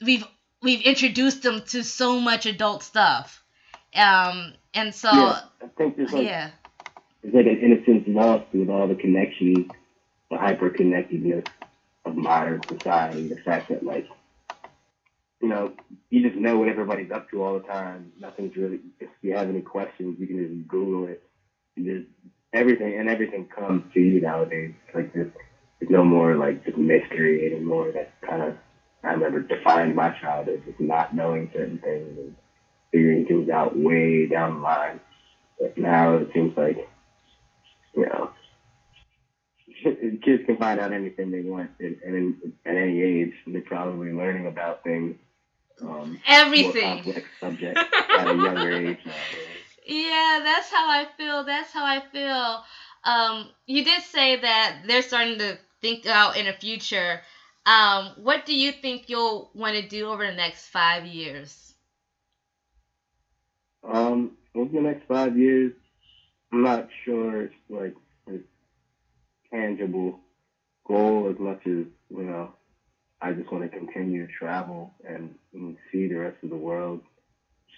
we've introduced them to so much adult stuff. And so, yeah, I think there's like, there's like an innocence lost with all the connections, the hyper-connectedness of modern society, the fact that, like, you know, you just know what everybody's up to all the time. Nothing's really, if you have any questions, you can just Google it. Just everything comes to you nowadays. Like, there's no more, like, just mystery anymore. That's kind of, I remember, defined my childhood, just not knowing certain things and figuring things out way down the line. But now it seems like, you know, kids can find out anything they want and at any age, they're probably learning about things. Everything. More complex subjects at a younger age. Yeah, that's how I feel. You did say that they're starting to think out in the future. What do you think you'll want to do over the next 5 years? Over the next 5 years, I'm not sure, like, tangible goal as much as, you know, I just want to continue to travel and see the rest of the world.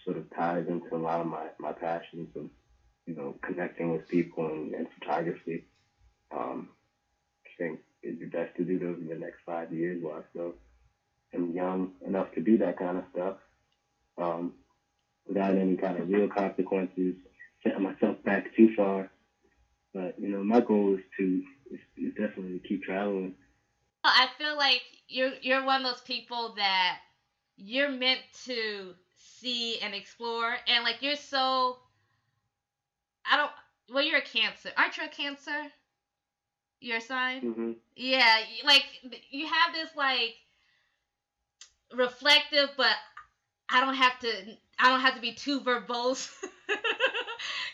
Sort of ties into a lot of my passions of, you know, connecting with people and photography. I think it'd be best to do those in the next 5 years while I still am young enough to do that kind of stuff, without any kind of real consequences, setting myself back too far. But, you know, my goal is definitely to keep traveling. I feel like you're one of those people that you're meant to see and explore. And, like, you're so, you're a Cancer. Aren't you a Cancer? Your sign? Mm-hmm. Yeah. Like, you have this, like, reflective, but I don't have to be too verbose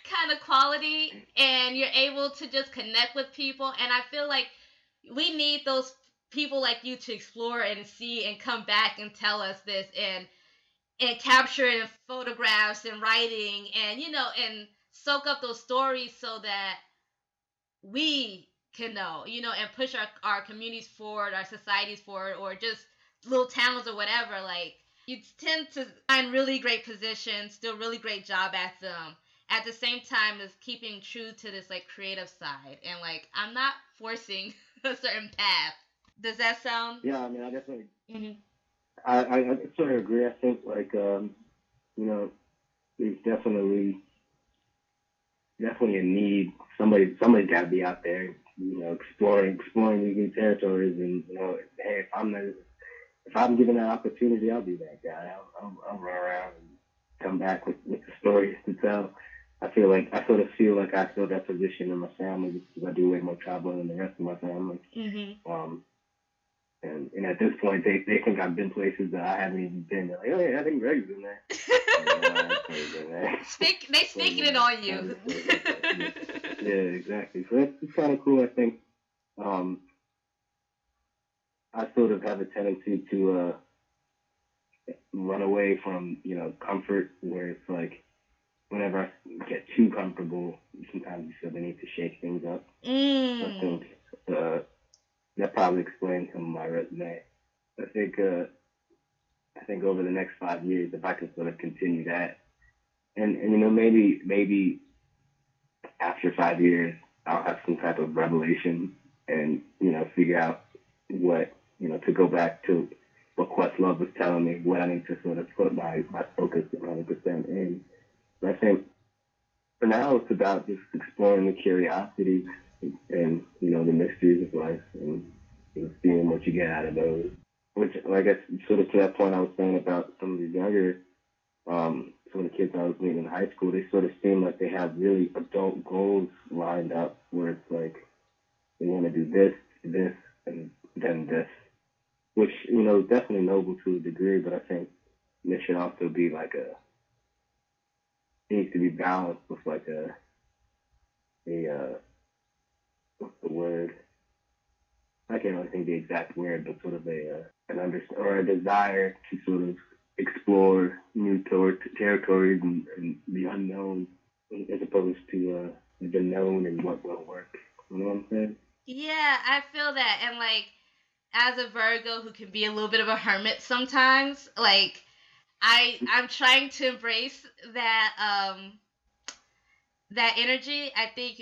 kind of quality, and you're able to just connect with people. And I feel like we need those people like you to explore and see and come back and tell us this and capture it in photographs and writing and, you know, and soak up those stories so that we can know, you know, and push our communities forward, our societies forward, or just little towns or whatever. Like, you tend to find really great positions, do a really great job at them, at the same time as keeping true to this, like, creative side. And, like, I'm not forcing a certain path. Does that sound? Yeah, I mean, I definitely, I sort of agree. I think, like, you know, there's definitely a need. Somebody's got to be out there, you know, exploring these new territories. And, you know, hey, if I'm given that opportunity, I'll be that guy. I'll run around and come back with stories to tell. I feel like I feel that position in my family because I do way more traveling than the rest of my family. And at this point, they think I've been places that I haven't even been. They're like, oh yeah, I think Greg's in there. They're sneaking it on you. Yeah, exactly. So that's kind of cool. I think I sort of have a tendency to run away from, you know, comfort, where it's like whenever I get too comfortable, sometimes you feel the need to shake things up. I think that probably explains some of my resume. I think over the next 5 years, if I can sort of continue that, and you know, maybe after 5 years, I'll have some type of revelation and, you know, figure out what, you know, to go back to what Questlove was telling me, what I need to sort of put my focus 100% in. But I think for now, it's about just exploring the curiosity and, you know, the mysteries of life and seeing what you get out of those. Which, I guess, sort of to that point I was saying about some of these younger, some of the kids I was meeting in high school, they sort of seem like they have really adult goals lined up, where it's like, they want to do this, this, and then this, which, you know, is definitely noble to a degree, but I think this should also be like it needs to be balanced with like what's the word? I can't really think the exact word, but sort of a desire to sort of explore new territories and the unknown, as opposed to the known and what will work. You know what I'm saying? Yeah, I feel that. And like, as a Virgo who can be a little bit of a hermit sometimes, like I'm trying to embrace that that energy. I think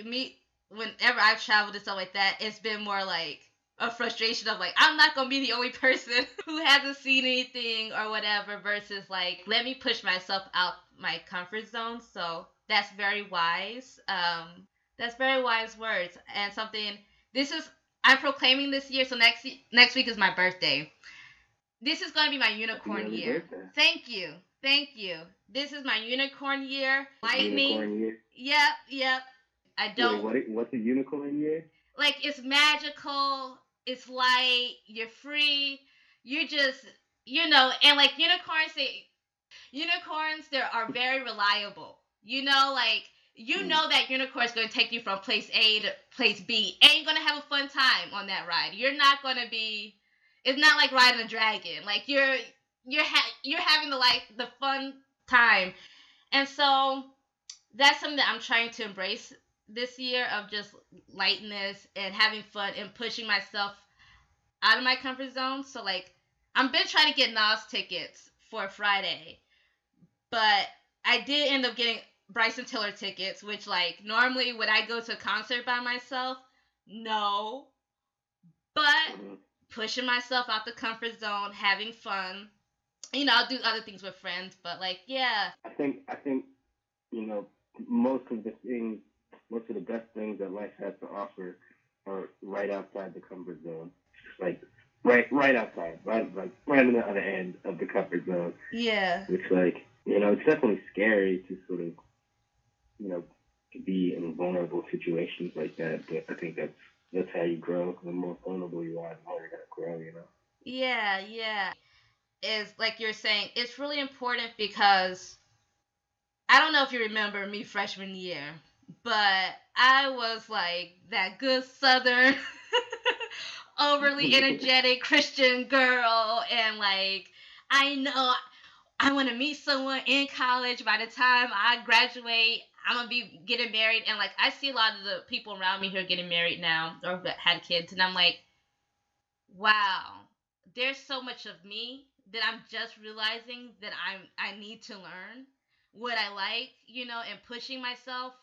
whenever I've traveled and stuff like that, it's been more like a frustration of like, I'm not gonna be the only person who hasn't seen anything or whatever, versus like, let me push myself out my comfort zone. So that's very wise. That's very wise words, and something I'm proclaiming this year. So next week is my birthday. This is going to be my unicorn year. Thank you. This is my unicorn year. Lightning. Unicorn year. Yep. I don't. Wait, what's a unicorn year? Like, it's magical. It's light. You're free. You just, you know, and like unicorns, they are very reliable. You know, like, you know that unicorn's going to take you from place A to place B, and you're going to have a fun time on that ride. You're not going to be, it's not like riding a dragon. Like, you're having the fun time. And so that's something that I'm trying to embrace this year, of just lightness and having fun and pushing myself out of my comfort zone. So like, I've been trying to get Nas tickets for Friday, but I did end up getting Bryson Tiller tickets, which, like, normally would I go to a concert by myself? No. But pushing myself out the comfort zone, having fun. You know, I'll do other things with friends, but like, yeah. I think, you know, most of the best things that life has to offer are right outside the comfort zone. Like, right outside, right on the other end of the comfort zone. Yeah. Which, like, you know, it's definitely scary to sort of, you know, to be in vulnerable situations like that, but I think that's how you grow. The more vulnerable you are, the more you're gonna grow, you know? Yeah. It's like you're saying, it's really important, because I don't know if you remember me freshman year, but I was like that good Southern, overly energetic Christian girl, and like, I know I want to meet someone in college. By the time I graduate, I'm going to be getting married. And, like, I see a lot of the people around me who are getting married now or who had kids. And I'm like, wow, there's so much of me that I'm just realizing that I need to learn what I like, you know, and pushing myself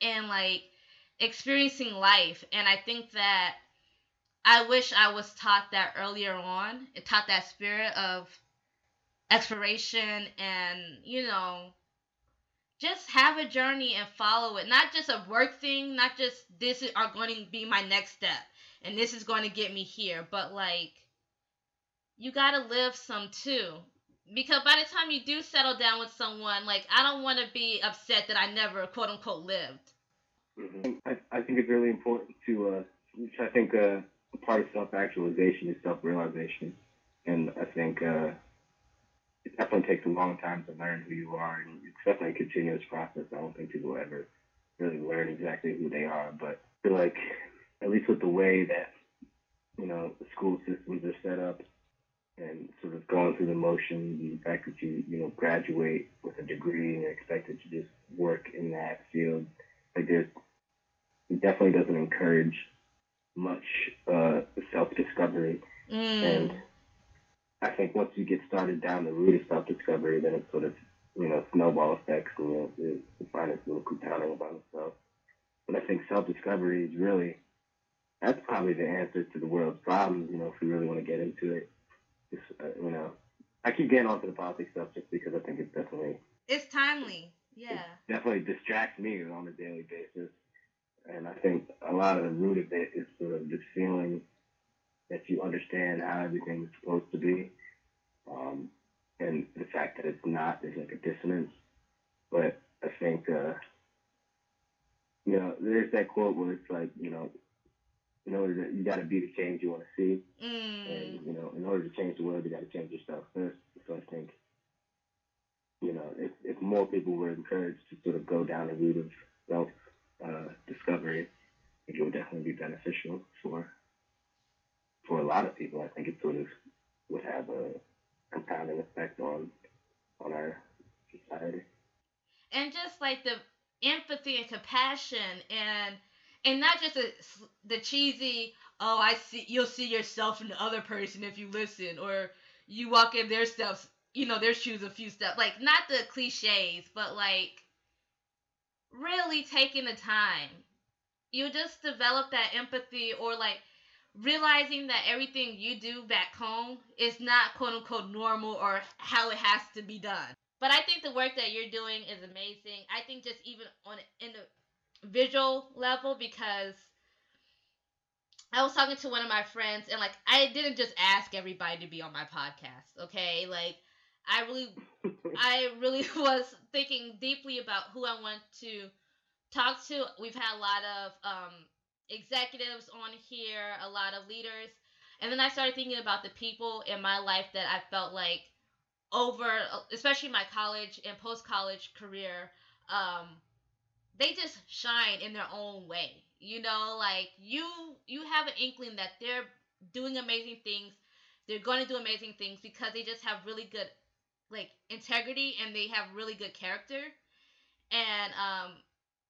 and, like, experiencing life. And I think that I wish I was taught that earlier on. It taught that spirit of exploration and, you know, just have a journey and follow it. Not just a work thing, not just this is are going to be my next step and this is going to get me here, but like, you got to live some too, because by the time you do settle down with someone, like, I don't want to be upset that I never quote unquote lived. I think it's really important to I think a part of self-actualization is self-realization. And I think it definitely takes a long time to learn who you are, and it's definitely a continuous process. I don't think people ever really learn exactly who they are, but I feel like, at least with the way that, you know, the school systems are set up and sort of going through the motions, and the fact that you graduate with a degree and you're expected to just work in that field, like it definitely doesn't encourage much self-discovery. And I think once you get started down the route of self-discovery, then it's sort of, you know, snowball effects, and you find this little compounding about itself. But I think self-discovery is really, that's probably the answer to the world's problems, you know, if we really want to get into it. Just, you know, I keep getting onto the politics stuff just because I think it's definitely... It's timely, yeah. It definitely distracts me on a daily basis. And I think a lot of the root of it is sort of this feeling that you understand how everything is supposed to be. And the fact that it's not is like a dissonance. But I think, you know, there's that quote where it's like, in order to, you got to be the change you want to see. And, you know, in order to change the world, you got to change yourself first. So I think, you know, if more people were encouraged to sort of go down the route of self-discovery, I think it would definitely be beneficial for a lot of people. I think it sort of would have a compounding effect on our society. And just like the empathy and compassion and not just the cheesy, oh, I see, you'll see yourself in the other person if you listen, or you walk in their steps, you know, their shoes a few steps. Like, not the cliches, but, like, really taking the time. You just develop that empathy, or, like, realizing that everything you do back home is not, quote-unquote, normal or how it has to be done. But I think the work that you're doing is amazing. I think just even on in the visual level, because I was talking to one of my friends, and like I didn't just ask everybody to be on my podcast, okay? Like I really was thinking deeply about who I want to talk to. We've had a lot of executives on here, a lot of leaders, and then I started thinking about the people in my life that I felt like over, especially my college and post-college career, they just shine in their own way, you know, like you have an inkling that they're doing amazing things. They're going to do amazing things because they just have really good, like, integrity, and they have really good character. And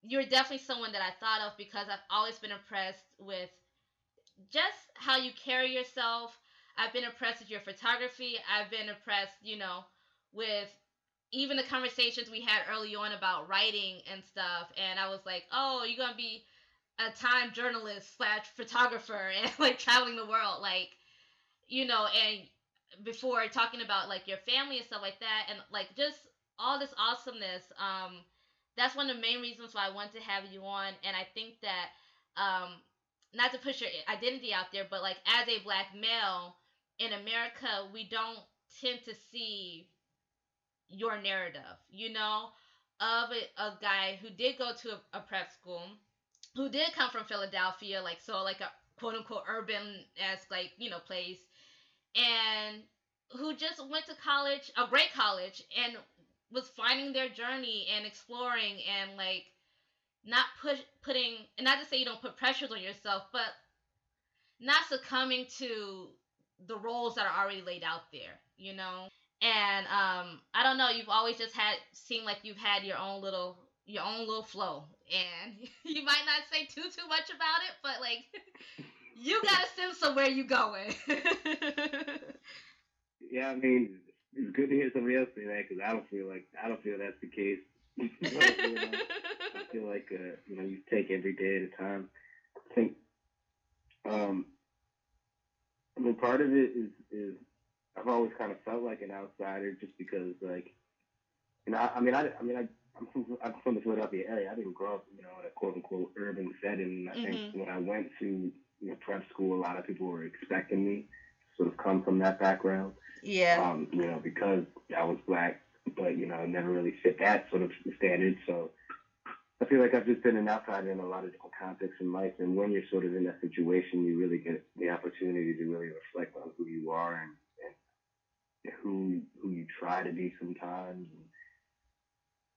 you're definitely someone that I thought of because I've always been impressed with just how you carry yourself. I've been impressed with your photography. I've been impressed, you know, with even the conversations we had early on about writing and stuff. And I was like, oh, you're going to be a time journalist / photographer and like traveling the world. Like, you know, and before talking about like your family and stuff like that, and like just all this awesomeness. That's one of the main reasons why I wanted to have you on. And I think that, not to push your identity out there, but like as a black male in America, we don't tend to see your narrative, you know, of a guy who did go to a prep school, who did come from Philadelphia, like, so like a quote unquote urban-esque, like, you know, place, and who just went to college, a great college, and was finding their journey and exploring, and like not putting, and not to say you don't put pressures on yourself, but not succumbing to the roles that are already laid out there, you know? And I don't know, you've always just seemed like you've had your own little flow, and you might not say too much about it, but like you got a sense of where you going. Yeah, I mean, it's good to hear somebody else say that, because I don't feel that's the case. I feel like you know, you take every day at a time. I think I mean, part of it is I've always kind of felt like an outsider, just because, like, you know, I'm from the Philadelphia area. I didn't grow up, you know, in a quote unquote urban setting. I think when I went to, you know, prep school, a lot of people were expecting me to sort of come from that background. Yeah. You know, because I was black, but, you know, I never really fit that sort of standard. So I feel like I've just been an outsider in a lot of different contexts in life. And when you're sort of in that situation, you really get the opportunity to really reflect on who you are and who you try to be sometimes.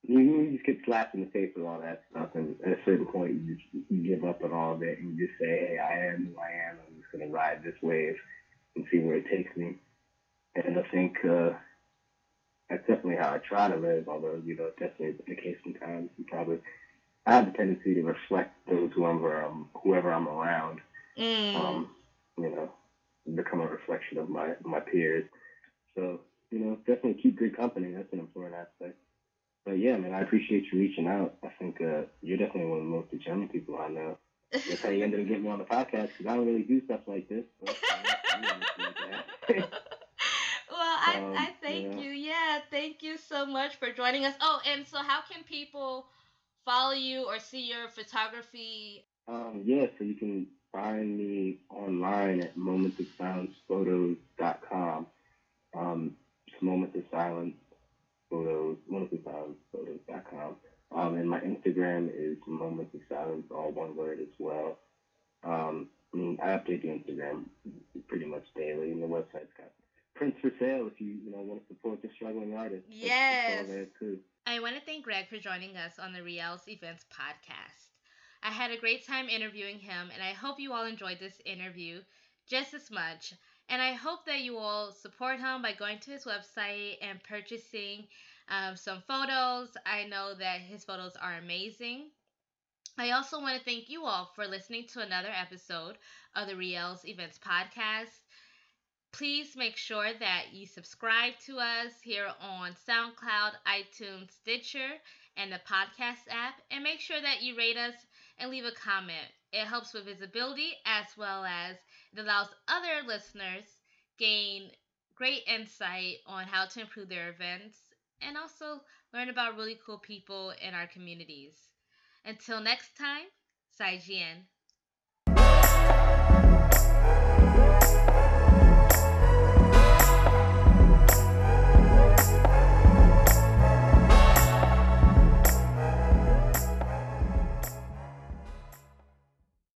And you just get slapped in the face with all that stuff. And at a certain point, you give up on all of it and you just say, hey, I am who I am. I'm just going to ride this wave and see where it takes me. And I think that's definitely how I try to live, although, you know, it's definitely the case sometimes. You probably, I have the tendency to reflect those whoever I'm around, you know, become a reflection of my peers. So, you know, definitely keep good company. That's an important aspect. But yeah, man, I appreciate you reaching out. I think you're definitely one of the most determined people I know. That's how you ended up getting me on the podcast, because I don't really do stuff like this. So well, I thank you. Yeah, thank you so much for joining us. Oh, and so how can people follow you or see your photography? Yeah, so you can find me online at momentsofsilencephotos.com. momentsofsilencephotos.com. And my Instagram is Moments of Silence, all one word as well. I mean, I update the Instagram pretty much daily, and the website's got prints for sale if you want to support the struggling artist. Yes. It's all there too. I want to thank Greg for joining us on the Riel's Events podcast. I had a great time interviewing him, and I hope you all enjoyed this interview just as much. And I hope that you all support him by going to his website and purchasing some photos. I know that his photos are amazing. I also want to thank you all for listening to another episode of the Riel's Events podcast. Please make sure that you subscribe to us here on SoundCloud, iTunes, Stitcher, and the podcast app. And make sure that you rate us and leave a comment. It helps with visibility, as well as it allows other listeners gain great insight on how to improve their events and also learn about really cool people in our communities. Until next time, Sai Jian.